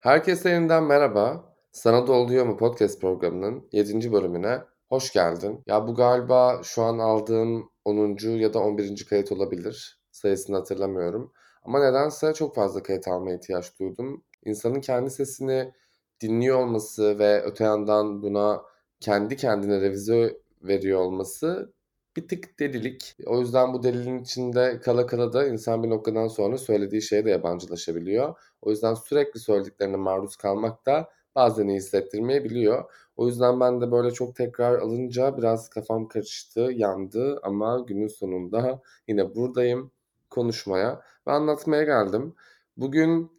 Herkese yeniden merhaba. Sana da oluyor mu podcast programının 7. bölümüne hoş geldin. Ya bu galiba şu an aldığım 10. ya da 11. kayıt olabilir. Sayısını hatırlamıyorum. Ama nedense çok fazla kayıt almaya ihtiyaç duydum. İnsanın kendi sesini dinliyor olması ve öte yandan buna kendi kendine revize veriyor olması bir tık delilik. O yüzden bu deliliğin içinde kala da insan bir noktadan sonra söylediği şeye de yabancılaşabiliyor. O yüzden sürekli söylediklerine maruz kalmak da bazen iyi hissettirmeyebiliyor. O yüzden ben de böyle çok tekrar alınca biraz kafam karıştı, yandı ama günün sonunda yine buradayım konuşmaya ve anlatmaya geldim. Bugün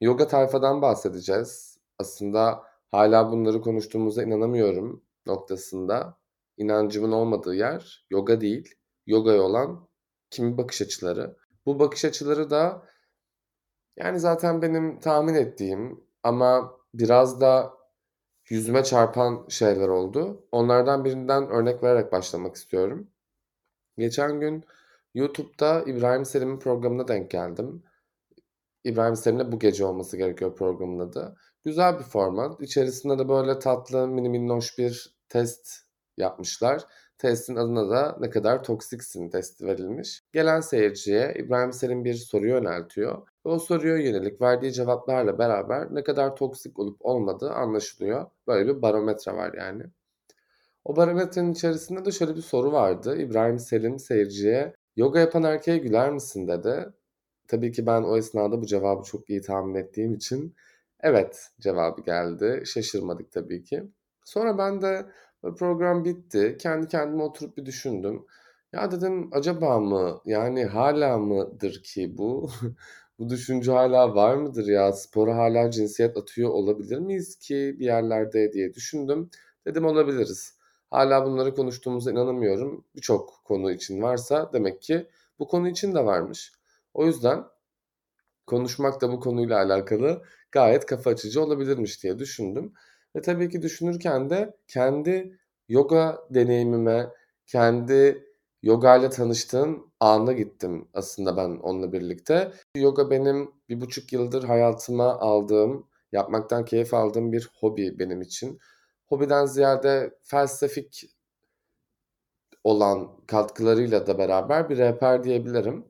yoga tayfadan bahsedeceğiz. Aslında hala bunları konuştuğumuza inanamıyorum noktasında. İnancımın olmadığı yer yoga değil, yogaya olan kimi bakış açıları. Bu bakış açıları da yani zaten benim tahmin ettiğim ama biraz da yüzüme çarpan şeyler oldu. Onlardan birinden örnek vererek başlamak istiyorum. Geçen gün YouTube'da İbrahim Selim'in programına denk geldim. İbrahim Selim'le bu gece olması gerekiyor programın adı. Güzel bir format. İçerisinde de böyle tatlı minnoş bir test yapmışlar. Testin adına da ne kadar toksiksin testi verilmiş. Gelen seyirciye İbrahim Selim bir soruyu yöneltiyor. O soruya yönelik verdiği cevaplarla beraber ne kadar toksik olup olmadığı anlaşılıyor. Böyle bir barometre var yani. O barometrenin içerisinde de şöyle bir soru vardı. İbrahim Selim seyirciye yoga yapan erkeğe güler misin dedi. Tabii ki ben o esnada bu cevabı çok iyi tahmin ettiğim için evet cevabı geldi. Şaşırmadık tabii ki. Sonra ben de program bitti. Kendi kendime oturup bir düşündüm. Ya dedim acaba mı yani hala mıdır ki bu? Bu düşünce hala var mıdır ya? Spora hala cinsiyet atıyor olabilir miyiz ki bir yerlerde diye düşündüm. Dedim olabiliriz. Hala bunları konuştuğumuza inanamıyorum. Birçok konu için varsa demek ki bu konu için de varmış. O yüzden konuşmak da bu konuyla alakalı gayet kafa açıcı olabilirmiş diye düşündüm. Ve tabii ki düşünürken de kendi yoga deneyimime, kendi yoga ile tanıştığım anına gittim aslında ben onunla birlikte. Yoga benim 1,5 yıldır hayatıma aldığım, yapmaktan keyif aldığım bir hobi benim için. Hobiden ziyade felsefik olan katkılarıyla da beraber bir rehber diyebilirim.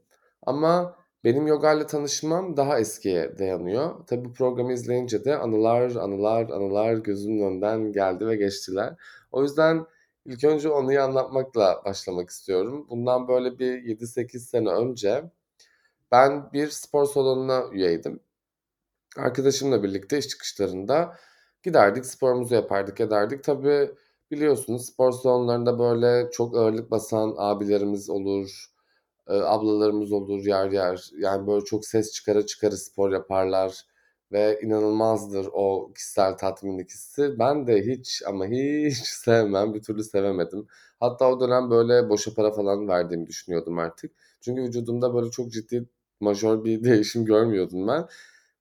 Ama benim yoga ile tanışmam daha eskiye dayanıyor. Tabii bu programı izleyince de anılar gözümün önünden geldi ve geçtiler. O yüzden ilk önce onu anlatmakla başlamak istiyorum. Bundan böyle bir 7-8 sene önce ben bir spor salonuna üyeydim. Arkadaşımla birlikte iş çıkışlarında giderdik, sporumuzu yapardık, ederdik. Tabii biliyorsunuz spor salonlarında böyle çok ağırlık basan abilerimiz olur, ablalarımız olur yer yer. Yani böyle çok ses çıkara spor yaparlar ve inanılmazdır o kişisel tatminlik hissi. Ben de hiç ama hiç sevmem, bir türlü sevemedim. Hatta o dönem böyle boşa para falan verdiğimi düşünüyordum artık. Çünkü vücudumda böyle çok ciddi majör bir değişim görmüyordum ben.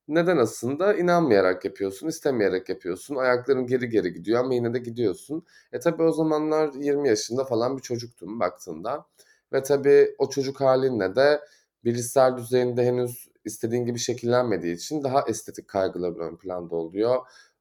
Neden aslında? İnanmayarak yapıyorsun, istemeyerek yapıyorsun. Ayakların geri gidiyor ama yine de gidiyorsun. Tabii o zamanlar 20 yaşında falan bir çocuktum baktığında. Ve tabii o çocuk halinle de bilişsel düzeyinde henüz istediğin gibi şekillenmediği için daha estetik kaygıların ön planda oluyor.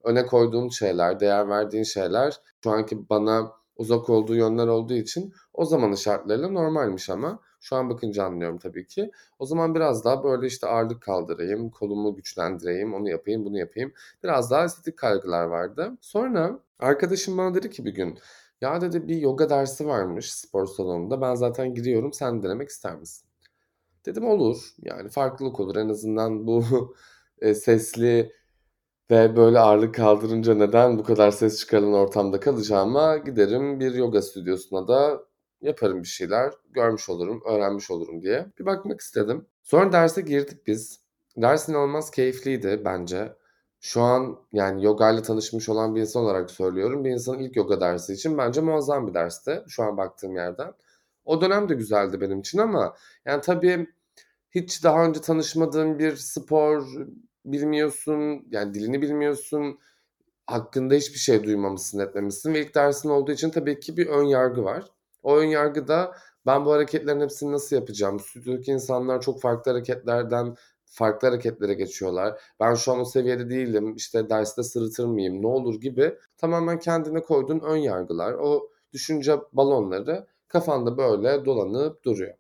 Öne koyduğun şeyler, değer verdiğin şeyler şu anki bana uzak olduğu yönler olduğu için o zamanın şartlarıyla normalmiş ama şu an bakınca anlıyorum tabii ki. O zaman biraz daha böyle işte ağırlık kaldırayım, kolumu güçlendireyim, onu yapayım, bunu yapayım. Biraz daha estetik kaygılar vardı. Sonra arkadaşım bana dedi ki bir gün, ya dedi bir yoga dersi varmış spor salonunda. Ben zaten giriyorum. Sen denemek ister misin? Dedim olur. Yani farklılık olur. En azından bu sesli ve böyle ağırlık kaldırınca neden bu kadar ses çıkarılan ortamda kalacağıma giderim bir yoga stüdyosuna da yaparım bir şeyler. Görmüş olurum, öğrenmiş olurum diye. Bir bakmak istedim. Sonra derse girdik biz. Ders inanılmaz keyifliydi bence. Şu an yani yoga ile tanışmış olan bir insan olarak söylüyorum. Bir insanın ilk yoga dersi için bence muazzam bir dersti şu an baktığım yerden. O dönem de güzeldi benim için ama yani tabii hiç daha önce tanışmadığım bir spor bilmiyorsun. Yani dilini bilmiyorsun. Hakkında hiçbir şey duymamışsın, etmemişsin ve ilk dersin olduğu için tabii ki bir ön yargı var. O ön yargıda ben bu hareketlerin hepsini nasıl yapacağım? Stüdyodaki insanlar çok farklı hareketlerden farklı hareketlere geçiyorlar. Ben şu an o seviyede değilim. İşte derste sırıtır mıyım? Ne olur gibi tamamen kendine koyduğun ön yargılar, o düşünce balonları kafanda böyle dolanıp duruyor.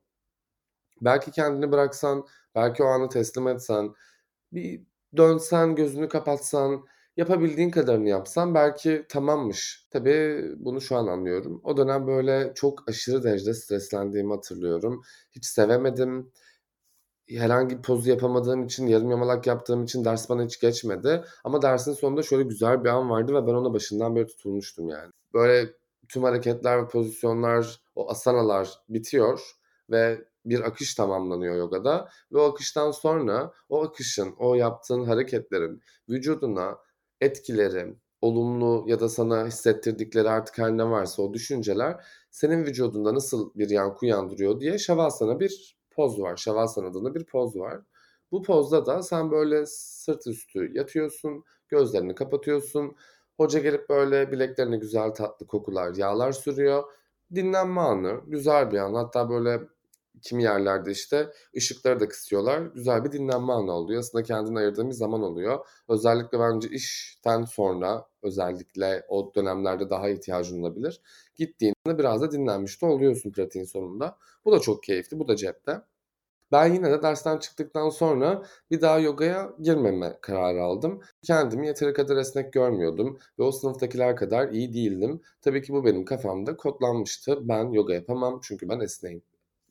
Belki kendini bıraksan, belki o anı teslim etsen, bir dönsen, gözünü kapatsan, yapabildiğin kadarını yapsan belki tamammış. Tabii bunu şu an anlıyorum. O dönem böyle çok aşırı derecede streslendiğimi hatırlıyorum. Hiç sevemedim. Herhangi bir pozu yapamadığım için, yarım yamalak yaptığım için ders bana hiç geçmedi. Ama dersin sonunda şöyle güzel bir an vardı ve ben ona başından beri tutulmuştum yani. Böyle tüm hareketler ve pozisyonlar, o asanalar bitiyor ve bir akış tamamlanıyor yogada. Ve o akıştan sonra o akışın, o yaptığın hareketlerin vücuduna etkileri, olumlu ya da sana hissettirdikleri artık her ne varsa o düşünceler senin vücudunda nasıl bir yankı uyandırıyor diye Şavasana bir poz var. Şavasana adında bir poz var. Bu pozda da sen böyle sırt üstü yatıyorsun, gözlerini kapatıyorsun. Hoca gelip böyle bileklerine güzel tatlı kokular, yağlar sürüyor. Dinlenme anı, güzel bir an. Hatta böyle kimi yerlerde işte ışıkları da kısıyorlar. Güzel bir dinlenme anı oluyor. Aslında kendini ayırdığın bir zaman oluyor. Özellikle bence işten sonra, özellikle o dönemlerde daha ihtiyacın olabilir. Gittiğinde biraz da dinlenmiş de oluyorsun pratiğin sonunda. Bu da çok keyifli. Bu da cepte. Ben yine de dersten çıktıktan sonra bir daha yogaya girmeme kararı aldım. Kendimi yeteri kadar esnek görmüyordum ve o sınıftakiler kadar iyi değildim. Tabii ki bu benim kafamda kodlanmıştı. Ben yoga yapamam çünkü ben esneyim.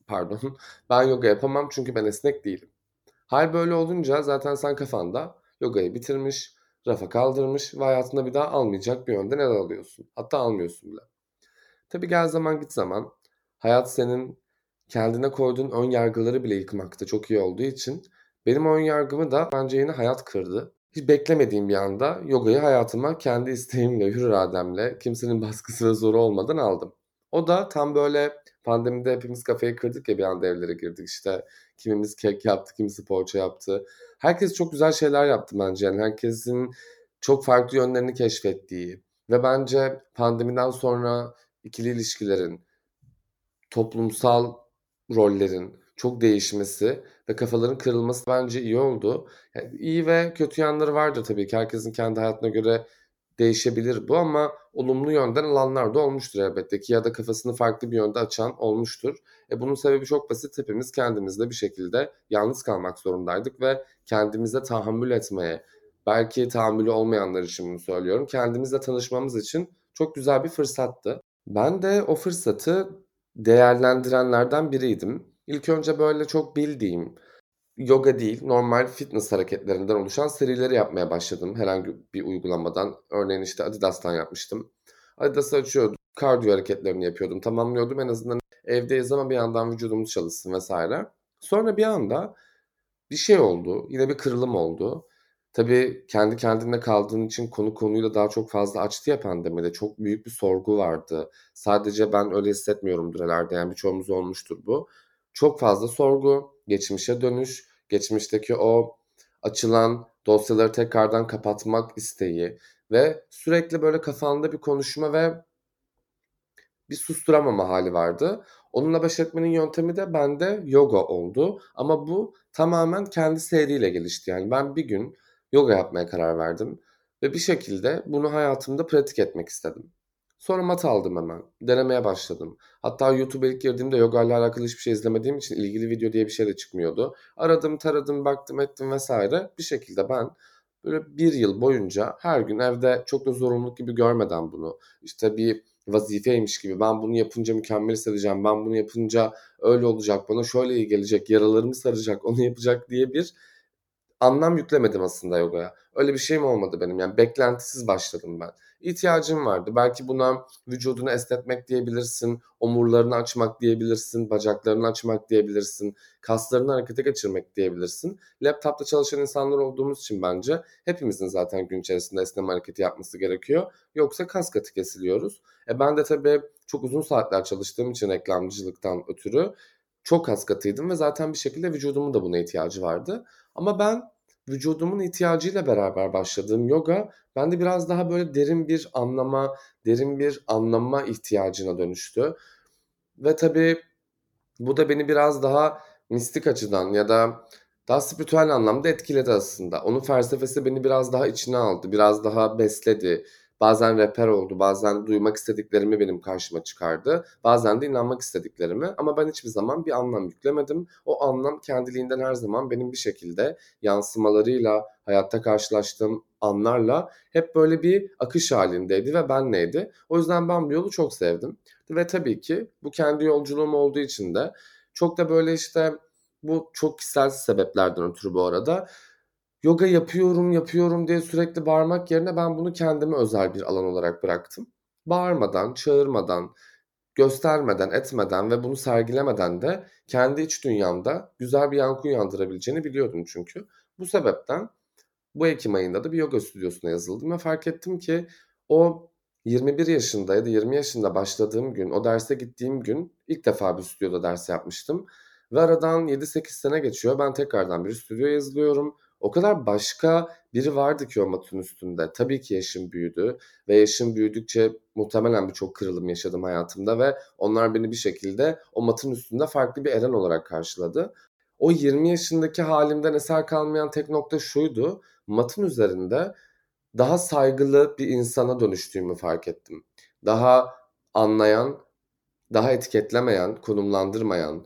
Pardon, ben yoga yapamam çünkü ben esnek değilim. Hal böyle olunca zaten sen kafanda yogayı bitirmiş, rafa kaldırmış ve hayatında bir daha almayacak bir yönden ele alıyorsun. Hatta almıyorsun bile. Tabii gel zaman git zaman hayat senin kendine koyduğun ön yargıları bile yıkmakta çok iyi olduğu için benim ön yargımı da bence yine hayat kırdı. Hiç beklemediğim bir anda yogayı hayatıma kendi isteğimle, hür irademle, kimsenin baskısı ve zoru olmadan aldım. O da tam böyle pandemide hepimiz kafayı kırdık ya, bir anda evlere girdik işte. Kimimiz kek yaptı, kimisi poğaça yaptı. Herkes çok güzel şeyler yaptı bence. Yani herkesin çok farklı yönlerini keşfettiği ve bence pandemiden sonra ikili ilişkilerin, toplumsal rollerin çok değişmesi ve kafaların kırılması bence iyi oldu. Yani iyi ve kötü yanları vardır tabii ki. Herkesin kendi hayatına göre değişebilir bu ama olumlu yönden alanlar da olmuştur elbette ki, ya da kafasını farklı bir yönde açan olmuştur. Bunun sebebi çok basit. Hepimiz kendimizle bir şekilde yalnız kalmak zorundaydık ve kendimize tahammül etmeye, belki tahammülü olmayanlar için bunu söylüyorum, kendimizle tanışmamız için çok güzel bir fırsattı. Ben de o fırsatı değerlendirenlerden biriydim. İlk önce böyle çok bildiğim yoga değil, normal fitness hareketlerinden oluşan serileri yapmaya başladım herhangi bir uygulamadan. Örneğin işte Adidas'tan yapmıştım. Adidas'ı açıyordum, kardiyo hareketlerini yapıyordum, tamamlıyordum. En azından evdeyiz ama bir yandan vücudumuz çalışsın vesaire. Sonra bir anda bir şey oldu, yine bir kırılım oldu. Tabii kendi kendine kaldığın için konu konuyla daha çok fazla açtı ya pandemide. Çok büyük bir sorgu vardı. Sadece ben öyle hissetmiyorumdur herhalde, yani birçoğumuz olmuştur bu. Çok fazla sorgu, geçmişe dönüş, geçmişteki o açılan dosyaları tekrardan kapatmak isteği ve sürekli böyle kafanda bir konuşma ve bir susturamama hali vardı. Onunla baş etmenin yöntemi de bende yoga oldu ama bu tamamen kendi seyriyle gelişti. Yani ben bir gün yoga yapmaya karar verdim ve bir şekilde bunu hayatımda pratik etmek istedim. Sonra mat aldım hemen. Denemeye başladım. Hatta YouTube'a ilk girdiğimde yoga ile alakalı hiçbir şey izlemediğim için ilgili video diye bir şey de çıkmıyordu. Aradım, taradım, baktım, ettim vesaire. Bir şekilde ben böyle bir yıl boyunca her gün evde çok da zorunluluk gibi görmeden bunu, işte bir vazifeymiş gibi, ben bunu yapınca mükemmel hissedeceğim, ben bunu yapınca öyle olacak, bana şöyle iyi gelecek, yaralarımı saracak, onu yapacak diye bir anlam yüklemedim aslında yogaya. Öyle bir şeyim olmadı benim. Yani beklentisiz başladım ben. İhtiyacım vardı. Belki buna vücudunu esnetmek diyebilirsin, omurlarını açmak diyebilirsin, bacaklarını açmak diyebilirsin, kaslarını harekete geçirmek diyebilirsin. Laptopta çalışan insanlar olduğumuz için bence hepimizin zaten gün içerisinde esneme hareketi yapması gerekiyor. Yoksa kas katı kesiliyoruz. Ben de tabii çok uzun saatler çalıştığım için reklamcılıktan ötürü çok kas katıydım ve zaten bir şekilde vücudumun da buna ihtiyacı vardı. Ama ben vücudumun ihtiyacıyla beraber başladığım yoga bende biraz daha böyle derin bir anlama ihtiyacına dönüştü. Ve tabii bu da beni biraz daha mistik açıdan ya da daha spiritüel anlamda etkiledi aslında. Onun felsefesi beni biraz daha içine aldı, biraz daha besledi. Bazen rehber oldu, bazen duymak istediklerimi benim karşıma çıkardı. Bazen de inanmak istediklerimi, ama ben hiçbir zaman bir anlam yüklemedim. O anlam kendiliğinden her zaman benim bir şekilde yansımalarıyla, hayatta karşılaştığım anlarla hep böyle bir akış halindeydi ve benleydi. O yüzden ben bu yolu çok sevdim. Ve tabii ki bu kendi yolculuğum olduğu için de çok da böyle işte bu çok kişisel sebeplerden ötürü bu arada yoga yapıyorum diye sürekli bağırmak yerine ben bunu kendime özel bir alan olarak bıraktım. Bağırmadan, çağırmadan, göstermeden, etmeden ve bunu sergilemeden de kendi iç dünyamda güzel bir yankı uyandırabileceğini biliyordum çünkü. Bu sebepten bu Ekim ayında da bir yoga stüdyosuna yazıldım ve fark ettim ki o 21 yaşında ya da 20 yaşında başladığım gün, o derse gittiğim gün ilk defa bir stüdyoda ders yapmıştım. Ve aradan 7-8 sene geçiyor. Ben tekrardan bir stüdyoya yazılıyorum. O kadar başka biri vardı ki o matın üstünde. Tabii ki yaşım büyüdü ve yaşım büyüdükçe muhtemelen birçok kırılım yaşadım hayatımda ve onlar beni bir şekilde o matın üstünde farklı bir Eren olarak karşıladı. O 20 yaşındaki halimden eser kalmayan tek nokta şuydu. Matın üzerinde daha saygılı bir insana dönüştüğümü fark ettim. Daha anlayan, daha etiketlemeyen, konumlandırmayan,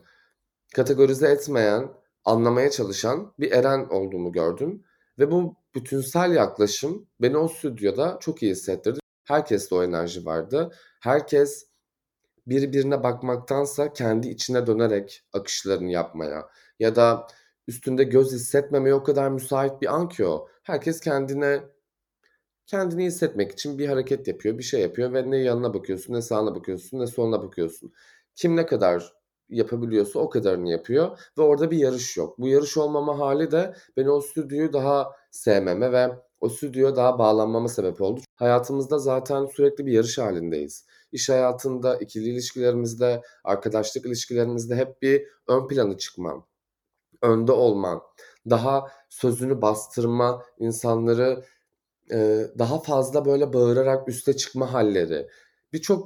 kategorize etmeyen, anlamaya çalışan bir Eren olduğumu gördüm. Ve bu bütünsel yaklaşım beni o stüdyoda çok iyi hissettirdi. Herkeste o enerji vardı. Herkes birbirine bakmaktansa kendi içine dönerek akışlarını yapmaya ya da üstünde göz hissetmemeye o kadar müsait bir an ki o. Herkes kendini hissetmek için bir hareket yapıyor, bir şey yapıyor ve ne yanına bakıyorsun, ne sağına bakıyorsun, ne soluna bakıyorsun. Kim ne kadar yapabiliyorsa o kadarını yapıyor ve orada bir yarış yok. Bu yarış olmama hali de beni o stüdyoyu daha sevmeme ve o stüdyoya daha bağlanmama sebep oldu. Hayatımızda zaten sürekli bir yarış halindeyiz. İş hayatında, ikili ilişkilerimizde, arkadaşlık ilişkilerimizde hep bir ön plana çıkmam, önde olmam, daha sözünü bastırma, insanları daha fazla böyle bağırarak üste çıkma halleri.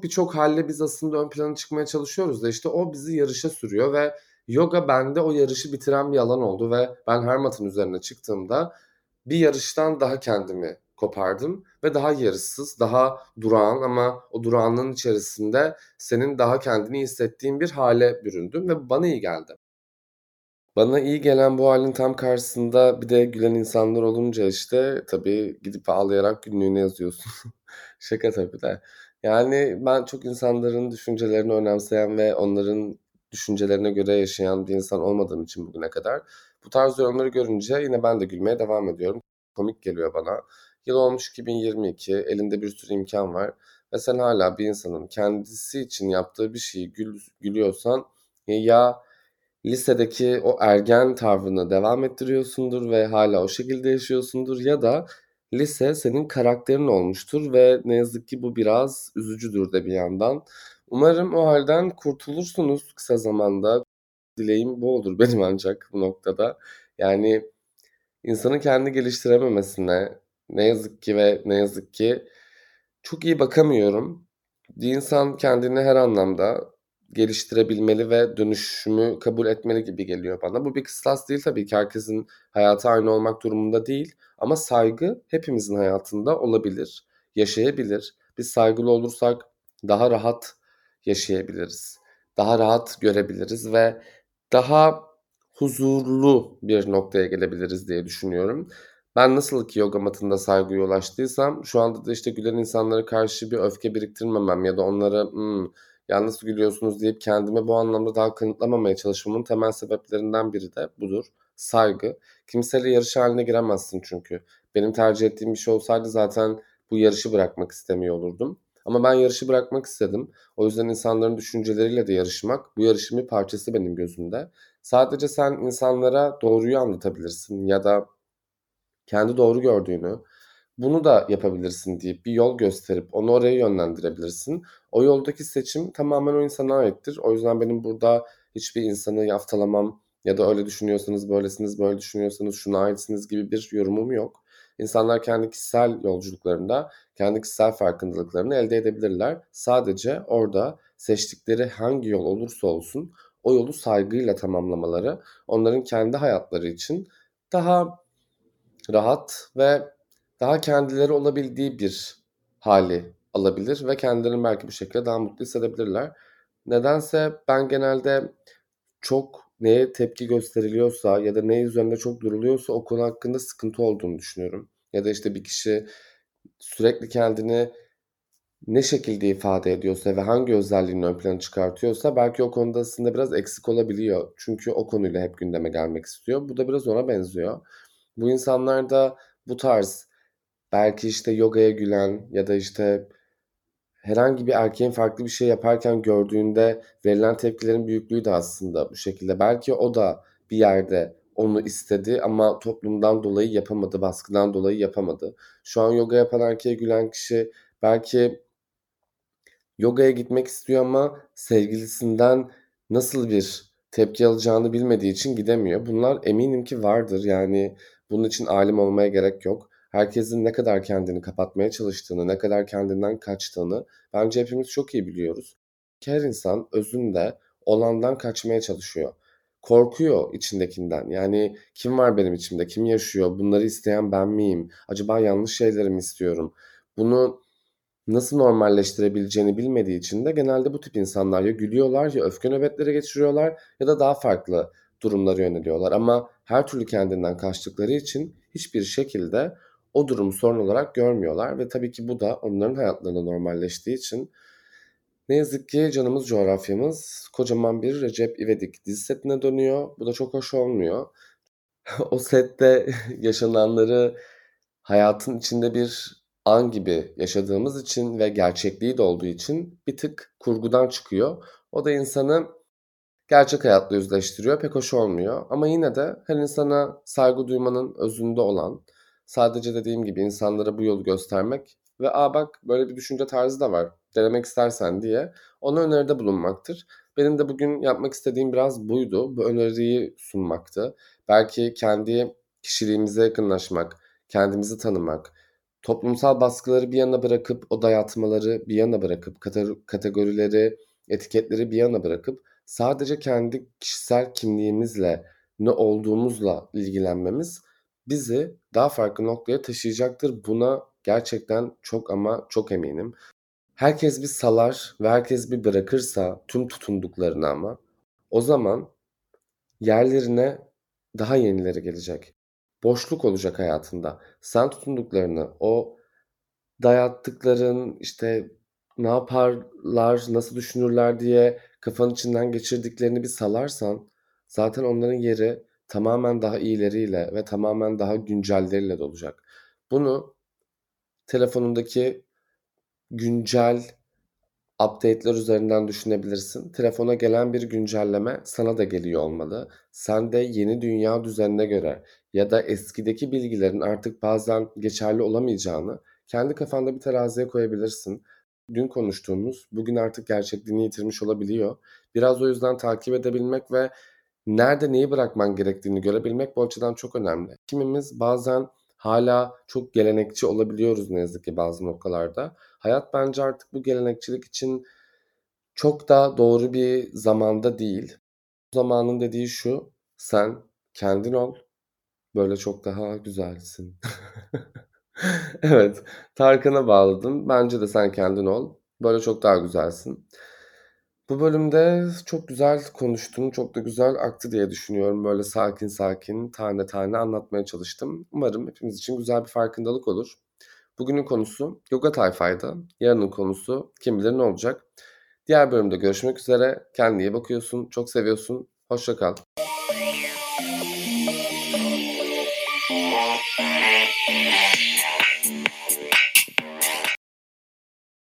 Birçok halle biz aslında ön plana çıkmaya çalışıyoruz da işte o bizi yarışa sürüyor ve yoga bende o yarışı bitiren bir alan oldu ve ben her matın üzerine çıktığımda bir yarıştan daha kendimi kopardım ve daha yarışsız, daha durağan ama o durağanlığın içerisinde senin daha kendini hissettiğin bir hale büründüm ve bana iyi geldi. Bana iyi gelen bu halin tam karşısında bir de gülen insanlar olunca işte tabii gidip ağlayarak günlüğüne yazıyorsun. Şaka tabii de. Yani ben çok insanların düşüncelerini önemseyen ve onların düşüncelerine göre yaşayan bir insan olmadığım için bugüne kadar bu tarz yorumları görünce yine ben de gülmeye devam ediyorum. Komik geliyor bana. Yıl olmuş 2022, elinde bir sürü imkan var ve sen hala bir insanın kendisi için yaptığı bir şeyi gülüyorsan ya lisedeki o ergen tavrını devam ettiriyorsundur ve hala o şekilde yaşıyorsundur ya da lise senin karakterin olmuştur ve ne yazık ki bu biraz üzücüdür de bir yandan. Umarım o halden kurtulursunuz kısa zamanda. Dileğim bu olur benim ancak bu noktada. Yani insanın kendi geliştirememesine ne yazık ki çok iyi bakamıyorum. Bir insan kendini her anlamda geliştirebilmeli ve dönüşümü kabul etmeli gibi geliyor bana. Bu bir kıstas değil tabii ki, herkesin hayatı aynı olmak durumunda değil. Ama saygı hepimizin hayatında olabilir, yaşayabilir. Biz saygılı olursak daha rahat yaşayabiliriz, daha rahat görebiliriz ve daha huzurlu bir noktaya gelebiliriz diye düşünüyorum. Ben nasıl ki yoga matında saygıya ulaştıysam şu anda da işte gülen insanlara karşı bir öfke biriktirmemem ya da onlara yalnız gülüyorsunuz deyip kendime bu anlamda daha kanıtlamamaya çalışmamın temel sebeplerinden biri de budur. Saygı. Kimseyle yarış haline giremezsin çünkü. Benim tercih ettiğim bir şey olsaydı zaten bu yarışı bırakmak istemiyor olurdum. Ama ben yarışı bırakmak istedim. O yüzden insanların düşünceleriyle de yarışmak, bu yarışın bir parçası benim gözümde. Sadece sen insanlara doğruyu anlatabilirsin ya da kendi doğru gördüğünü, bunu da yapabilirsin deyip bir yol gösterip onu oraya yönlendirebilirsin. O yoldaki seçim tamamen o insana aittir. O yüzden benim burada hiçbir insanı yaftalamam ya da öyle düşünüyorsanız, böylesiniz, böyle düşünüyorsanız, şuna aitsiniz gibi bir yorumum yok. İnsanlar kendi kişisel yolculuklarında, kendi kişisel farkındalıklarını elde edebilirler. Sadece orada seçtikleri hangi yol olursa olsun o yolu saygıyla tamamlamaları onların kendi hayatları için daha rahat ve daha kendileri olabildiği bir hali alabilir ve kendilerini belki bu şekilde daha mutlu hissedebilirler. Nedense ben genelde çok neye tepki gösteriliyorsa ya da neye üzerinde çok duruluyorsa o konu hakkında sıkıntı olduğunu düşünüyorum. Ya da işte bir kişi sürekli kendini ne şekilde ifade ediyorsa ve hangi özelliğini ön plana çıkartıyorsa belki o konuda aslında biraz eksik olabiliyor. Çünkü o konuyla hep gündeme gelmek istiyor. Bu da biraz ona benziyor. Bu insanlar da bu tarz belki işte yogaya gülen ya da işte herhangi bir erkeğin farklı bir şey yaparken gördüğünde verilen tepkilerin büyüklüğü de aslında bu şekilde. Belki o da bir yerde onu istedi ama toplumdan dolayı yapamadı, baskıdan dolayı yapamadı. Şu an yoga yapan erkeğe gülen kişi belki yogaya gitmek istiyor ama sevgilisinden nasıl bir tepki alacağını bilmediği için gidemiyor. Bunlar eminim ki vardır. Yani bunun için alim olmaya gerek yok. Herkesin ne kadar kendini kapatmaya çalıştığını, ne kadar kendinden kaçtığını bence hepimiz çok iyi biliyoruz. Her insan özünde olandan kaçmaya çalışıyor. Korkuyor içindekinden. Yani kim var benim içimde, kim yaşıyor, bunları isteyen ben miyim, acaba yanlış şeyleri mi istiyorum? Bunu nasıl normalleştirebileceğini bilmediği için de genelde bu tip insanlar ya gülüyorlar, ya öfke nöbetleri geçiriyorlar ya da daha farklı durumlara yöneliyorlar. Ama her türlü kendinden kaçtıkları için hiçbir şekilde o durumu sorun olarak görmüyorlar ve tabii ki bu da onların hayatlarında normalleştiği için ne yazık ki canımız coğrafyamız kocaman bir Recep İvedik dizi setine dönüyor. Bu da çok hoş olmuyor. O sette yaşananları hayatın içinde bir an gibi yaşadığımız için ve gerçekliği de olduğu için bir tık kurgudan çıkıyor. O da insanı gerçek hayatla yüzleştiriyor. Pek hoş olmuyor. Ama yine de her insana saygı duymanın özünde olan, sadece dediğim gibi insanlara bu yolu göstermek ve "Aa bak böyle bir düşünce tarzı da var, denemek istersen" diye ona öneride bulunmaktır. Benim de bugün yapmak istediğim biraz buydu. Bu öneriyi sunmaktı. Belki kendi kişiliğimize yakınlaşmak, kendimizi tanımak, toplumsal baskıları bir yana bırakıp, o dayatmaları bir yana bırakıp, kategorileri, etiketleri bir yana bırakıp sadece kendi kişisel kimliğimizle, ne olduğumuzla ilgilenmemiz bizi daha farklı noktaya taşıyacaktır. Buna gerçekten çok ama çok eminim. Herkes bir salar ve herkes bir bırakırsa tüm tutunduklarını, ama o zaman yerlerine daha yenileri gelecek. Boşluk olacak hayatında. Sen tutunduklarını, o dayattıkların, işte ne yaparlar, nasıl düşünürler diye kafanın içinden geçirdiklerini bir salarsan zaten onların yeri tamamen daha iyileriyle ve tamamen daha güncelleriyle dolacak. Bunu telefonundaki güncel update'ler üzerinden düşünebilirsin. Telefona gelen bir güncelleme sana da geliyor olmalı. Sen de yeni dünya düzenine göre ya da eskideki bilgilerin artık bazen geçerli olamayacağını kendi kafanda bir teraziye koyabilirsin. Dün konuştuğumuz bugün artık gerçekliğini yitirmiş olabiliyor. Biraz o yüzden takip edebilmek ve nerede neyi bırakman gerektiğini görebilmek bu açıdan çok önemli. Kimimiz bazen hala çok gelenekçi olabiliyoruz ne yazık ki bazı noktalarda. Hayat bence artık bu gelenekçilik için çok da doğru bir zamanda değil. Bu zamanın dediği şu: sen kendin ol, böyle çok daha güzelsin. Evet, Tarkan'a bağladım. Bence de sen kendin ol, böyle çok daha güzelsin. Bu bölümde çok güzel konuştum, çok da güzel aktı diye düşünüyorum. Böyle sakin sakin, tane tane anlatmaya çalıştım. Umarım hepimiz için güzel bir farkındalık olur. Bugünün konusu yoga tayfaydı. Yarının konusu kim bilir ne olacak. Diğer bölümde görüşmek üzere. Kendine iyi bakıyorsun, çok seviyorsun. Hoşça kal.